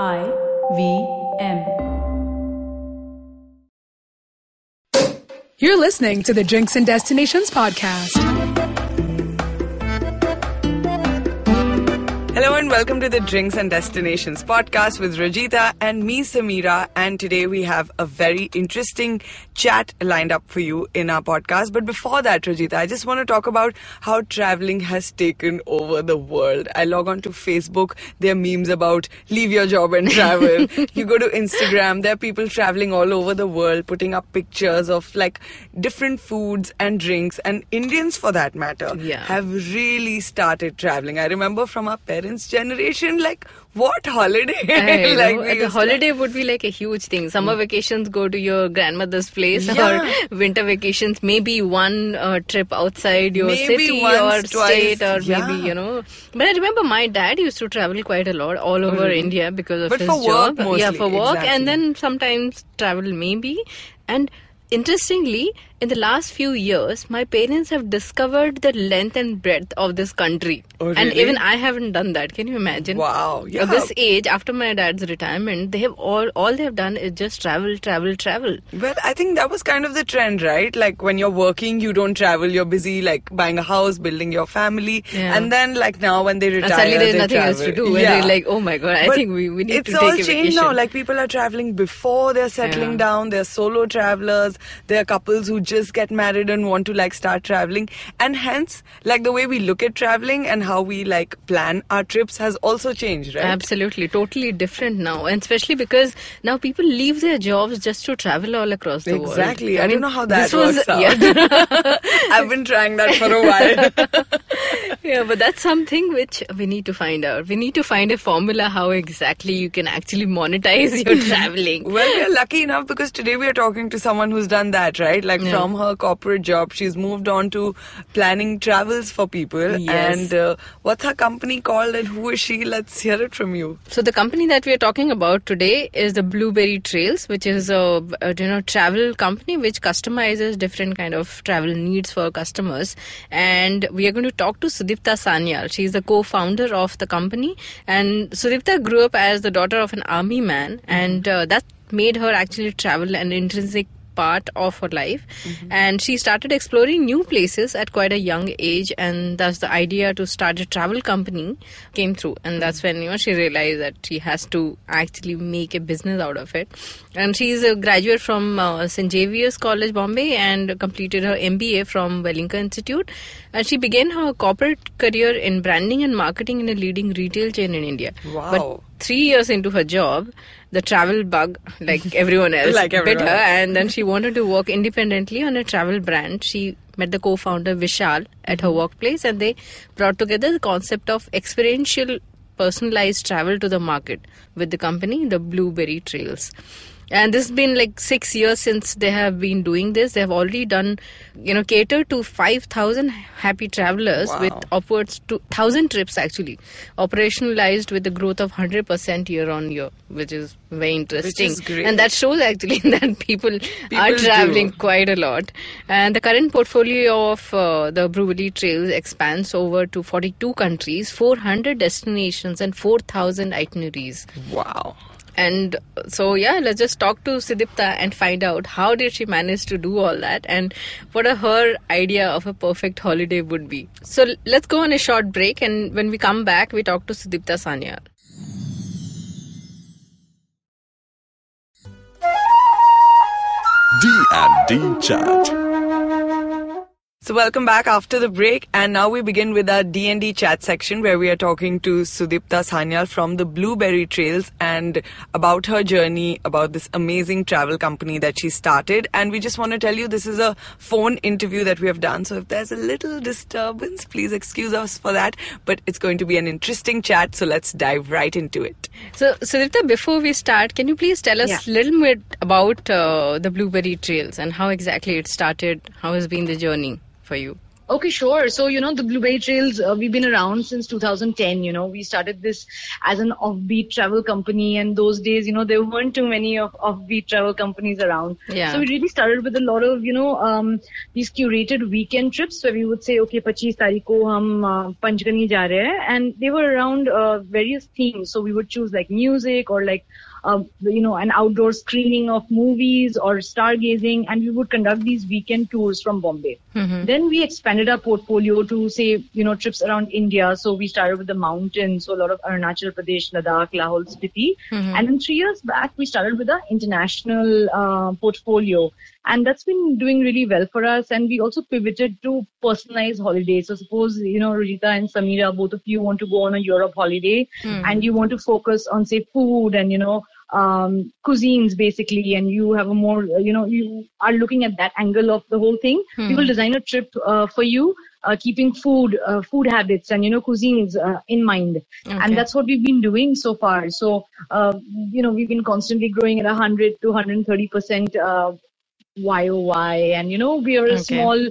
IVM. You're listening to the Drinks and Destinations podcast. Hello and welcome to the Drinks and Destinations podcast with Rajita and me, Samira. And today we have a very interesting chat lined up for you in our podcast. But before that, Rajita, I just want to talk about how traveling has taken over the world. I log on to Facebook, there are memes about leave your job and travel. You go to Instagram, there are people traveling all over the world, putting up pictures of like different foods and drinks. And Indians, for that matter, have really started traveling. I remember from our parents' generation, like, what holiday? The holiday would be like a huge thing. Summer vacations, go to your grandmother's place, or winter vacations, maybe one trip outside your city or state, or maybe, you know. But I remember my dad used to travel quite a lot all over India because of his job. Mostly, for work, and then sometimes travel maybe. And interestingly, in the last few years, my parents have discovered the length and breadth of this country. Oh, really? And even I haven't done that. Can you imagine? Wow. Yeah. At this age, after my dad's retirement, they have all they have done is just travel, travel, travel. Well, I think that was kind of the trend, right? Like when you're working, you don't travel. You're busy like buying a house, building your family. Yeah. And then like now when they retire, suddenly there's nothing else to do. Yeah. They're like, oh my God, I think we need to take a vacation. It's all changed now. Like people are traveling before they're settling down. They're solo travelers. There are couples who just get married and want to like start traveling, and hence like the way we look at traveling and how we like plan our trips has also changed, right? Absolutely, totally different now, and especially because now people leave their jobs just to travel all across the world. Exactly. I don't know how that works out. Yeah. I've been trying that for a while. Yeah, but that's something which we need to find out. We need to find a formula how exactly you can actually monetize your traveling. Well, we're lucky enough because today we are talking to someone who's done that, right? Like from her corporate job, she's moved on to planning travels for people. Yes. And what's her company called and who is she? Let's hear it from you. So the company that we are talking about today is the Blueberry Trails, which is a travel company which customizes different kind of travel needs for customers. And we are going to talk to Sudipta Sanyal. She's the co-founder of the company, and Sudipta grew up as the daughter of an army man, and that made her actually travel an intrinsic part of her life. And she started exploring new places at quite a young age, and thus the idea to start a travel company came through, and that's when she realized that she has to actually make a business out of it. And she is a graduate from St. Xavier's College, Bombay, and completed her MBA from Wellinka Institute, and she began her corporate career in branding and marketing in a leading retail chain in India. Wow. But 3 years into her job, the travel bug, like everyone else, bit her, and then she wanted to work independently on a travel brand. She met the co-founder Vishal at her workplace, and they brought together the concept of experiential personalized travel to the market with the company, the Blueberry Trails. And this has been like 6 years since they have been doing this. They have already done, catered to 5,000 happy travelers with upwards to 1,000 trips actually, operationalized with the growth of 100% year on year, which is very interesting. Which is great. And that shows actually that people are traveling quite a lot. And the current portfolio of the Blueberry Trails expands over to 42 countries, 400 destinations and 4,000 itineraries. Wow. And so, let's just talk to Sudipta and find out how did she manage to do all that and what her idea of a perfect holiday would be. So let's go on a short break, and when we come back, we talk to Sudipta Sanyal. D&D Chat. So welcome back after the break, and now we begin with our D&D chat section where we are talking to Sudipta Sanyal from the Blueberry Trails and about her journey, about this amazing travel company that she started. And we just want to tell you this is a phone interview that we have done, so if there's a little disturbance, please excuse us for that, but it's going to be an interesting chat, so let's dive right into it. So Sudipta, before we start, can you please tell us a little bit about the Blueberry Trails and how exactly it started, how has been the journey for you? Okay, sure. So, the Blueberry Trails, we've been around since 2010. We started this as an offbeat travel company. And those days, there weren't too many offbeat travel companies around. Yeah. So we really started with a lot of, these curated weekend trips where we would say, okay, 25 tarikh ko hum Panchgani ja rahe hai. And they were around various themes. So we would choose like music or like, an outdoor screening of movies or stargazing, and we would conduct these weekend tours from Bombay. Mm-hmm. Then we expanded our portfolio to say, trips around India. So we started with the mountains, so a lot of Arunachal Pradesh, Ladakh, Lahaul Spiti. Mm-hmm. And then 3 years back, we started with our international portfolio. And that's been doing really well for us. And we also pivoted to personalized holidays. So suppose, Rajita and Samira, both of you want to go on a Europe holiday and you want to focus on, say, food and, cuisines basically, and you have a more, you are looking at that angle of the whole thing. We will design a trip for you, keeping food habits and, cuisines in mind. Okay. And that's what we've been doing so far. So, we've been constantly growing at 100 to 130% YOY, and we are a small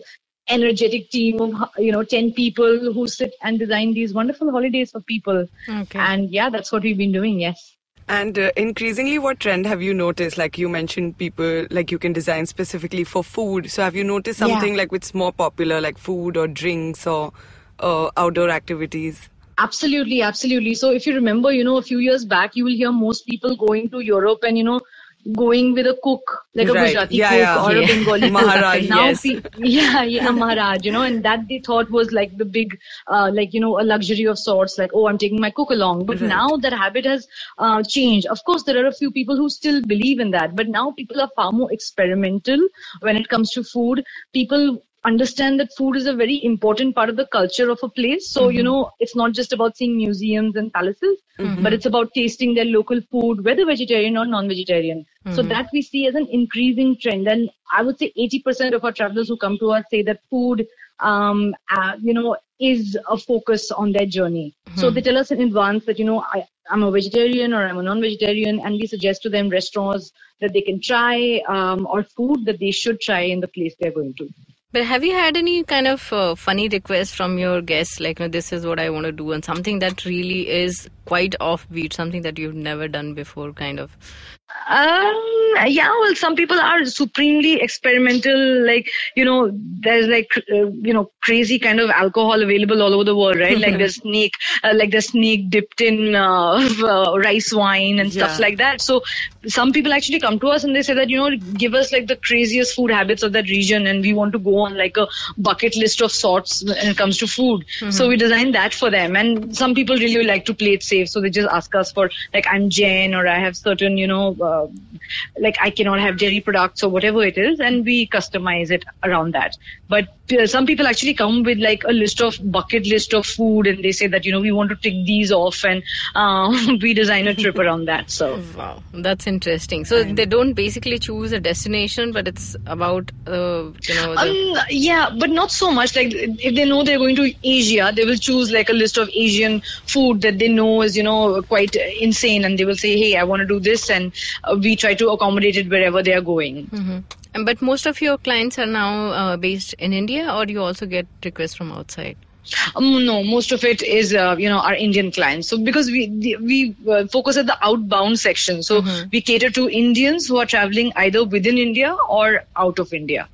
energetic team of 10 people who sit and design these wonderful holidays for people. Okay. And that's what we've been doing. Yes. And increasingly, what trend have you noticed? Like you mentioned, people like you can design specifically for food. So have you noticed something like it's more popular, like food or drinks or outdoor activities? Absolutely, absolutely. So if you remember, a few years back, you will hear most people going to Europe and going with a cook, like a Gujarati cook or a Bengali Maharaj, Maharaj, and that they thought was like the big, a luxury of sorts, like, oh, I'm taking my cook along. But now that habit has changed. Of course, there are a few people who still believe in that, but now people are far more experimental when it comes to food. People understand that food is a very important part of the culture of a place. So, it's not just about seeing museums and palaces, but it's about tasting their local food, whether vegetarian or non-vegetarian. So that we see as an increasing trend. And I would say 80% of our travelers who come to us say that food, is a focus on their journey. So they tell us in advance that, I'm a vegetarian or I'm a non-vegetarian, and we suggest to them restaurants that they can try or food that they should try in the place they're going to. But have you had any kind of funny requests from your guests? Like, this is what I want to do, and something that really is quite offbeat, something that you've never done before, kind of. Some people are supremely experimental. Like, there's like, crazy kind of alcohol available all over the world, right? Like the snake dipped in rice wine and stuff like that. So some people actually come to us and they say that, give us like the craziest food habits of that region, and we want to go on like a bucket list of sorts when it comes to food. So we design that for them. And some people really like to play it safe. So they just ask us for like, I'm Jain, or I have certain, like I cannot have dairy products or whatever it is, and we customize it around that. But some people actually come with like a bucket list of food, and they say that we want to tick these off, and we design a trip around that. So wow, that's interesting. So they don't basically choose a destination, but it's about but not so much. Like if they know they're going to Asia, they will choose like a list of Asian food that they know is quite insane, and they will say, hey, I want to do this, and we try to accommodate it wherever they are going. But most of your clients are now based in India, or do you also get requests from outside? No, most of it is, our Indian clients. So because we focus at the outbound section. So we cater to Indians who are traveling either within India or out of India.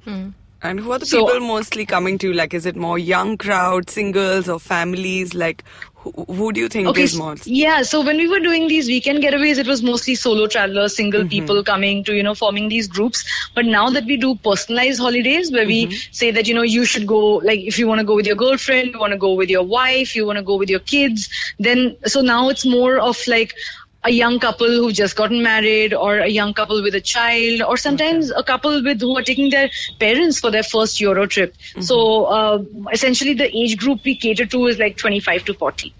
And who are the people mostly coming to? Like, is it more young crowd, singles or families? Like, who do you think is more? Yeah, so when we were doing these weekend getaways, it was mostly solo travelers, single people coming to, forming these groups. But now that we do personalized holidays where we say that, you should go, like if you want to go with your girlfriend, you want to go with your wife, you want to go with your kids, then so now it's more of like a young couple who've just gotten married, or a young couple with a child, or sometimes a couple who are taking their parents for their first Euro trip. So essentially the age group we cater to is like 25 to 40.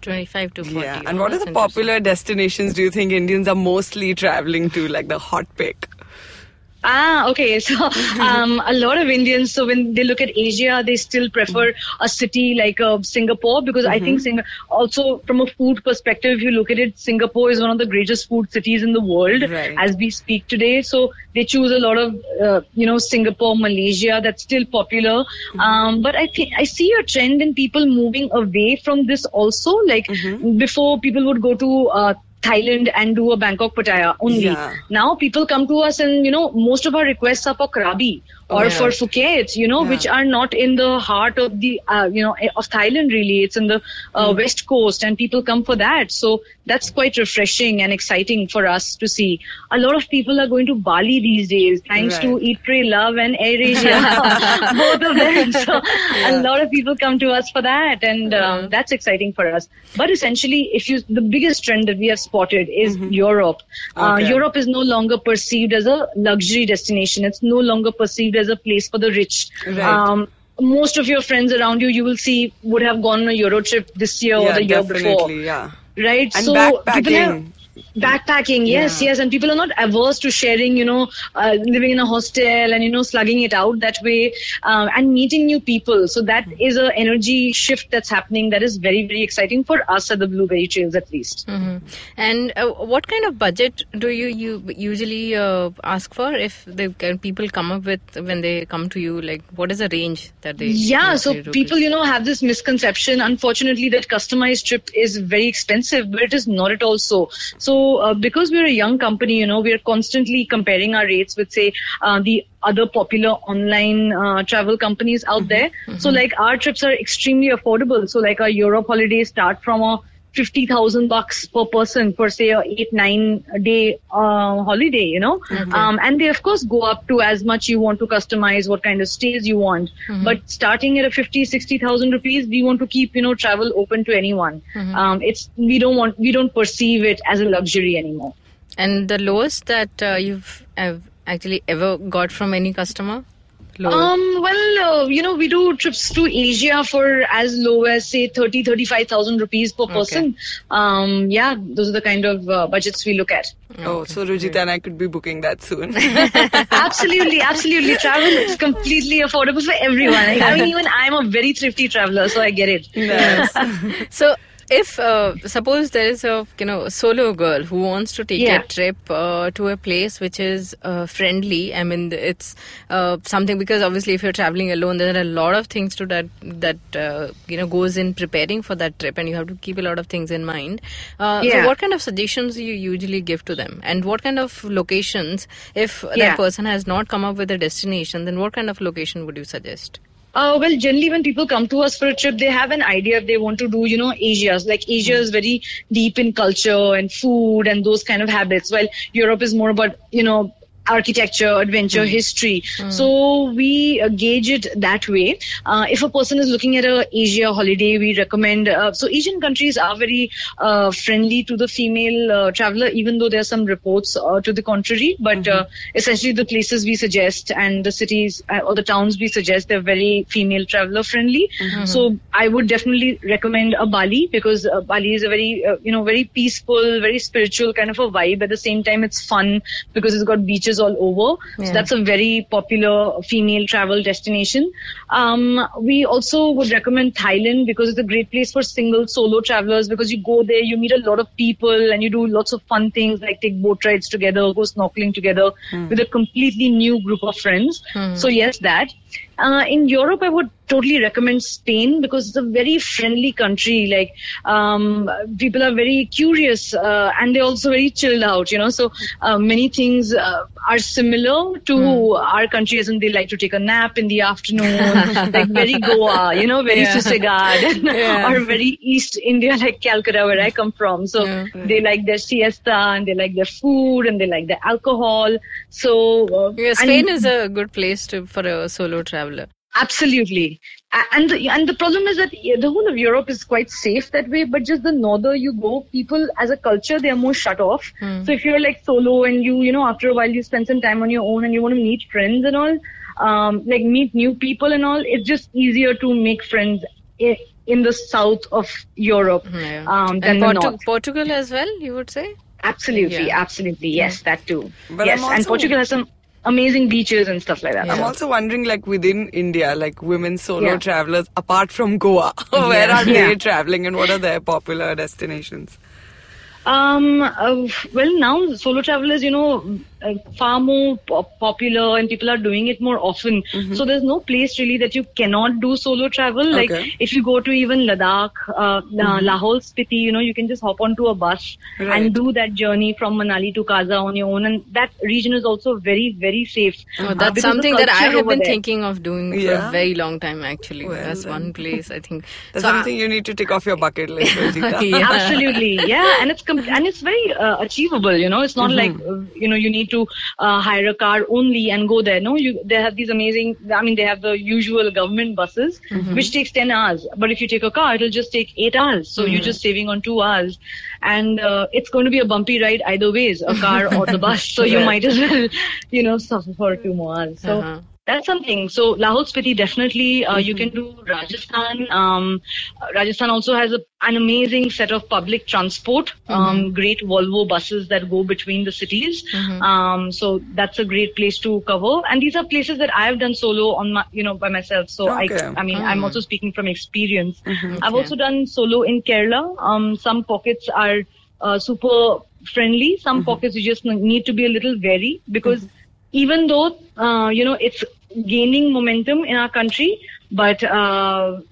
25 to 40. Yeah. And what are the popular destinations do you think Indians are mostly traveling to, like the hot pick? Okay. So a lot of Indians, so when they look at Asia, they still prefer a city like Singapore, because I think also from a food perspective, if you look at it, Singapore is one of the greatest food cities in the world as we speak today. So they choose a lot of, Singapore, Malaysia, that's still popular. But I see a trend in people moving away from this also. Like before, people would go to Thailand and do a Bangkok Pattaya only. Now people come to us and, most of our requests are for Krabi or for Phuket, which are not in the heart of the, of Thailand really. It's in the West Coast, and people come for that. So that's quite refreshing and exciting for us to see. A lot of people are going to Bali these days, thanks to Eat, Pray, Love and Air Asia. Both of them. So a lot of people come to us for that, and that's exciting for us. But essentially, the biggest trend that we have spotted is Europe. Europe is no longer perceived as a luxury destination. It's no longer perceived as a place for the rich. Most of your friends around you will see, would have gone on a Euro trip this year or the year before. Right? And so backpacking, yes. And people are not averse to sharing, living in a hostel and, slugging it out that way, and meeting new people. So that is an energy shift that's happening that is very, very exciting for us at the Blueberry Trails, at least. And what kind of budget do you usually ask for if people come up with when they come to you? Like, what is the range that they... So people, have this misconception, unfortunately, that customized trip is very expensive, but it is not at all so. So because we're a young company, we are constantly comparing our rates with, say, the other popular online travel companies out there. So like our trips are extremely affordable. So like our Europe holidays start from a $50,000 per person for, say, a 8-9 day holiday, and they of course go up to as much you want to customize, what kind of stays you want. But starting at a 50,000-60,000 rupees, we want to keep, travel open to anyone. We don't perceive it as a luxury anymore. And the lowest that you've actually ever got from any customer? We do trips to Asia for as low as, say, 35,000 rupees per person. Those are the kind of budgets we look at. So Rajita and I could be booking that soon. Absolutely. Travel is completely affordable for everyone. I mean, even I'm a very thrifty traveler, so I get it. So if suppose there is a solo girl who wants to take a trip to a place which is friendly, I mean it's something, because obviously if you're traveling alone, there are a lot of things to that goes in preparing for that trip, and you have to keep a lot of things in mind. So what kind of suggestions do you usually give to them, and what kind of locations, if that person has not come up with a destination, then what kind of location would you suggest? Generally when people come to us for a trip, they have an idea if they want to do, Asia. Like Asia is very deep in culture and food and those kind of habits, while Europe is more about, architecture, adventure, history. So we gauge it that way. If a person is looking at a Asia holiday, we recommend. So Asian countries are very friendly to the female traveler, even though there are some reports to the contrary. But essentially, the places we suggest and the cities or the towns we suggest, they're very female traveler friendly. So I would definitely recommend a Bali, because Bali is a very, very peaceful, very spiritual kind of a vibe. At the same time, it's fun because it's got beaches all over. So that's a very popular female travel destination. We also would recommend Thailand, because it's a great place for single solo travelers, because you go there, you meet a lot of people and you do lots of fun things like take boat rides together, go snorkeling together with a completely new group of friends. So yes, that. In Europe, I would totally recommend Spain, because it's a very friendly country. Like people are very curious and they're also very chilled out, So many things are similar to our country, as in they like to take a nap in the afternoon, like very Goa, very Susegad, or very East India, like Calcutta, where I come from. So they like their siesta and they like their food and they like their alcohol. So Spain is a good place for a solo traveler. Absolutely. And the problem is that the whole of Europe is quite safe that way, but just the norther you go, people as a culture, they are more shut off. So if you're like solo and you after a while you spend some time on your own and you want to meet friends and all, like meet new people and all, it's just easier to make friends in the south of Europe than the north. Portugal as well, you would say? Absolutely, yes, that too. But yes, and Portugal has some amazing beaches and stuff like that. Yeah. I'm also wondering, like, within India, like, women solo travelers, apart from Goa, where are they traveling and what are their popular destinations? Well, now solo travelers, you know, far more popular and people are doing it more often. Mm-hmm. So there's no place really that you cannot do solo travel. Like if you go to even Ladakh, Lahaul Spiti, you know, you can just hop onto a bus and do that journey from Manali to Kaza on your own. And that region is also very, very safe. Oh, that's something that I have been thinking of doing for a very long time, actually. Well, that's one place I think. That's something you need to tick off your bucket list. Absolutely. Yeah. And it's very achievable, you know. It's not like, you know, you need to hire a car only and go there. No, they have these amazing, I mean, they have the usual government buses, which takes 10 hours. But if you take a car, it'll just take 8 hours. So you're just saving on 2 hours. And it's going to be a bumpy ride either ways, a car or the bus. So you might as well, you know, suffer for 2 more hours. So. That's something. So Lahaul Spiti, definitely you can do Rajasthan. Rajasthan also has an amazing set of public transport, great Volvo buses that go between the cities. So that's a great place to cover. And these are places that I have done solo on my, you know, by myself. So I mean, I'm also speaking from experience. I've also done solo in Kerala. Some pockets are super friendly. Some pockets you just need to be a little wary because even though, you know, it's gaining momentum in our country, but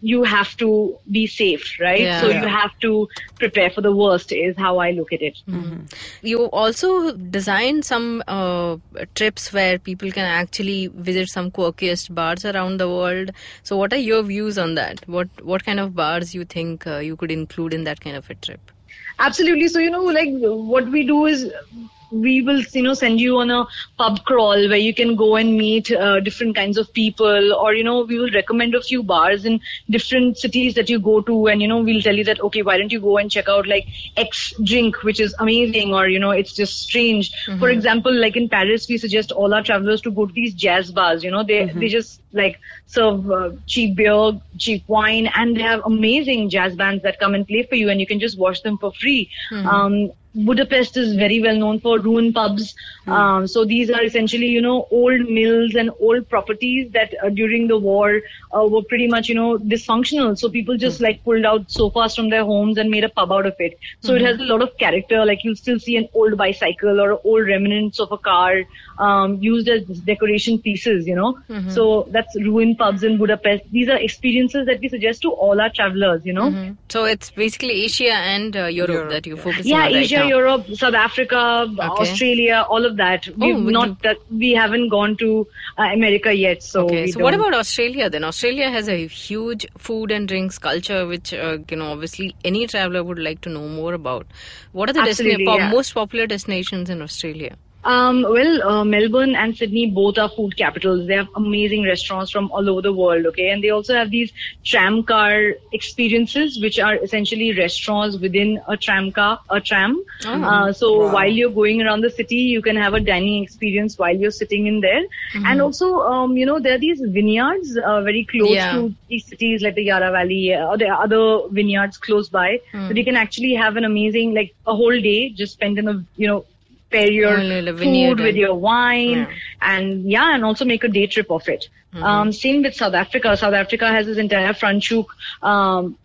you have to be safe, right? Yeah. So you have to prepare for the worst is how I look at it. Mm-hmm. You also designed some trips where people can actually visit some quirkiest bars around the world. So what are your views on that? What kind of bars you think you could include in that kind of a trip? Absolutely. So, you know, like what we do is... we will, you know, send you on a pub crawl where you can go and meet different kinds of people, or, you know, we will recommend a few bars in different cities that you go to. And, you know, we'll tell you that, okay, why don't you go and check out like X drink, which is amazing, or, you know, it's just strange. Mm-hmm. For example, like in Paris, we suggest all our travelers to go to these jazz bars, you know, they just like serve cheap beer, cheap wine, and they have amazing jazz bands that come and play for you and you can just watch them for free. Mm-hmm. Budapest is very well known for ruined pubs. So these are essentially, you know, old mills and old properties that during the war were pretty much, you know, dysfunctional. So people just like pulled out sofas from their homes and made a pub out of it. So it has a lot of character. Like you'll still see an old bicycle or old remnants of a car used as decoration pieces, you know. So that's ruined pubs in Budapest. These are experiences that we suggest to all our travelers, you know. So it's basically Asia and Europe that you focus on. Asia, Europe, South Africa, Australia, all of that. We haven't gone to America yet. So, so what about Australia then? Australia has a huge food and drinks culture, which you know, obviously any traveler would like to know more about. What are the most popular destinations in Australia? Well, Melbourne and Sydney both are food capitals. They have amazing restaurants from all over the world, okay? And they also have these tram car experiences, which are essentially restaurants within a tram. While you're going around the city, you can have a dining experience while you're sitting in there. And also, you know, there are these vineyards very close to these cities like the Yara Valley or the other vineyards close by. But you can actually have an amazing, like a whole day just spent in a, you know, pair your food with your wine and also make a day trip of it. Same with South Africa. South Africa has this entire Franschhoek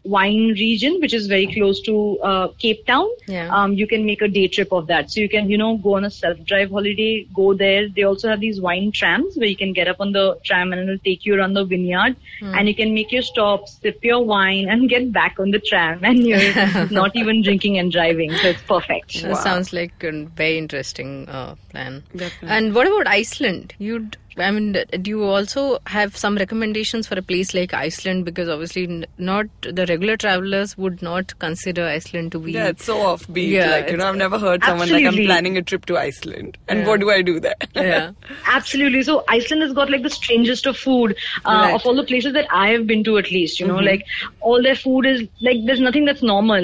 wine region, which is very close to Cape Town. You can make a day trip of that. So you can, you know, go on a self-drive holiday, go there. They also have these wine trams where you can get up on the tram and it'll take you around the vineyard and you can make your stops, sip your wine and get back on the tram and you're not even drinking and driving. So it's perfect. That sounds like a very interesting plan. Definitely. And what about Iceland? Do you also have some recommendations for a place like Iceland? Because obviously not the regular travelers would not consider Iceland to be... Yeah, it's so offbeat. Yeah, like, you know, I've never heard someone like, I'm planning a trip to Iceland. And what do I do there? Yeah, absolutely. So Iceland has got like the strangest of food of all the places that I have been to, at least, you know, like all their food is like, there's nothing that's normal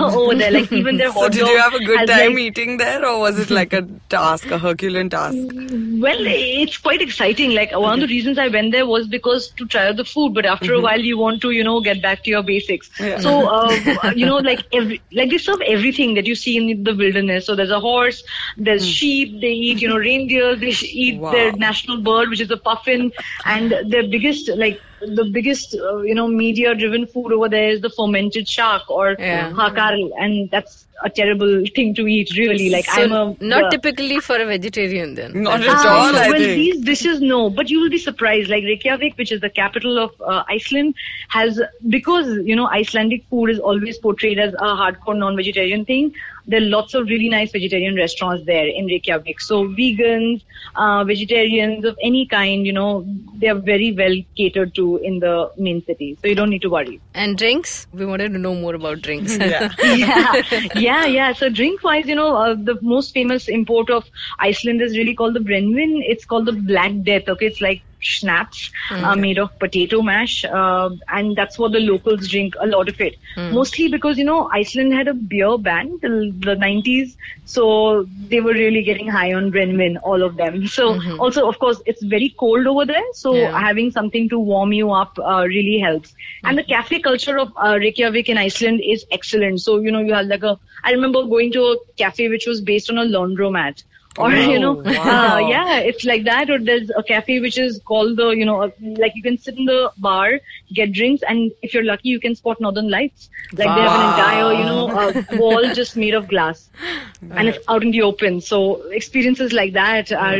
over there. Like even their hot dog... So did you have a good time eating there, or was it like a task, a Herculean task? Well, it's quite quite exciting. Like one of the reasons I went there was because to try out the food, but after a while you want to, you know, get back to your basics. Yeah. So, you know, like they serve everything that you see in the wilderness. So there's a horse, there's sheep, they eat, you know, reindeer, they eat their national bird, which is a puffin, and their biggest, like, the biggest, you know, media-driven food over there is the fermented shark or hakar, and that's a terrible thing to eat, really. Like, so I'm a not typically for a vegetarian then. Not at all. Well, I think these dishes, no, but you will be surprised. Like Reykjavik, which is the capital of Iceland, has, because you know Icelandic food is always portrayed as a hardcore non-vegetarian thing. There are lots of really nice vegetarian restaurants there in Reykjavik. So vegans, vegetarians of any kind, you know, they are very well catered to in the main city. So you don't need to worry. And drinks? We wanted to know more about drinks. So drink-wise, you know, the most famous import of Iceland is really called the Brennivin. It's called the Black Death. Okay, it's like schnapps made of potato mash, and that's what the locals drink, a lot of it. Mostly because, you know, Iceland had a beer ban till the 90s, so they were really getting high on Brennivin, all of them. So also, of course, it's very cold over there, so having something to warm you up really helps. And the cafe culture of Reykjavik in Iceland is excellent. So, you know, you have like a, I remember going to a cafe which was based on a laundromat. Or, you know, it's like that. Or there's a cafe which is called the, you know, like you can sit in the bar, get drinks, and if you're lucky, you can spot Northern Lights. Like they have an entire, you know, wall just made of glass. And it's out in the open. So experiences like that are,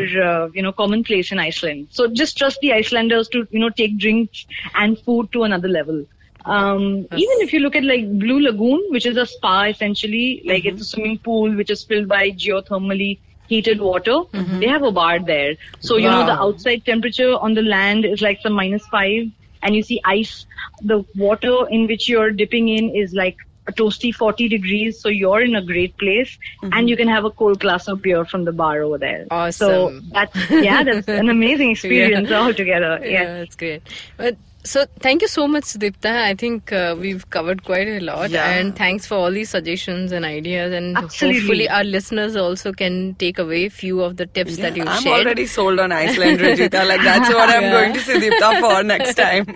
you know, commonplace in Iceland. So just trust the Icelanders to, you know, take drinks and food to another level. Even if you look at like Blue Lagoon, which is a spa essentially, like it's a swimming pool which is filled by geothermally heated water, they have a bar there. So, you know, the outside temperature on the land is like some -5 and you see ice. The water in which you're dipping in is like a toasty 40 degrees. So you're in a great place and you can have a cold glass of beer from the bar over there. Awesome. So that's, yeah, that's an amazing experience altogether. Yeah, that's great. But so, thank you so much, Sudipta. I think we've covered quite a lot. And thanks for all these suggestions and ideas. And hopefully our listeners also can take away a few of the tips that you've shared. I'm already sold on Iceland, Rajita. Like, that's what I'm going to Sudipta for next time.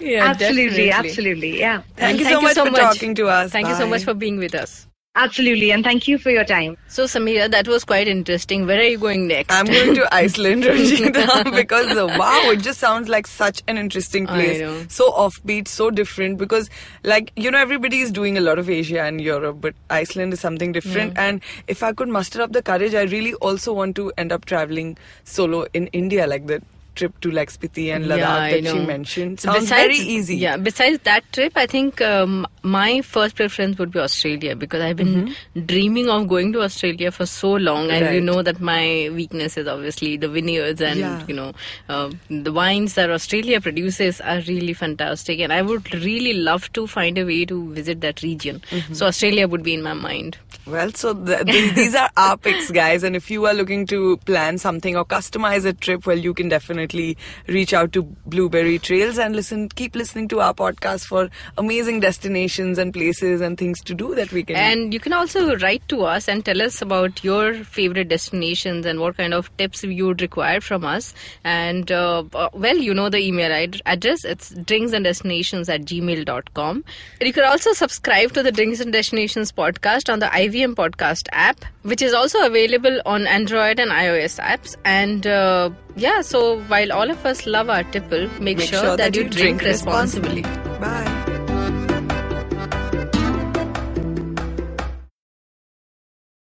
Absolutely. Yeah. Thank you so much for talking to us. Thank you so much for being with us. Absolutely, and thank you for your time. So, Samira, that was quite interesting. Where are you going next? I'm going to Iceland, Rajita, because wow, it just sounds like such an interesting place. So offbeat, so different, because like, you know, everybody is doing a lot of Asia and Europe, but Iceland is something different. And if I could muster up the courage, I really also want to end up traveling solo in India, like that trip to Lahaul Spiti and Ladakh that she mentioned. Sounds very easy. Yeah, besides that trip, I think my first preference would be Australia, because I've been dreaming of going to Australia for so long. And you know that my weakness is obviously the vineyards and, you know, the wines that Australia produces are really fantastic. And I would really love to find a way to visit that region. So Australia would be in my mind. Well, so these are our picks, guys. And if you are looking to plan something or customize a trip, well, you can definitely reach out to Blueberry Trails and keep listening to our podcast for amazing destinations and places and things to do that we can. And you can also write to us and tell us about your favorite destinations and what kind of tips you would require from us. And, well, you know the email address. It's drinksanddestinations@gmail.com. You can also subscribe to the Drinks and Destinations podcast on the IVM podcast app, which is also available on Android and iOS apps. And so while all of us love our tipple, make sure that you drink responsibly. Bye.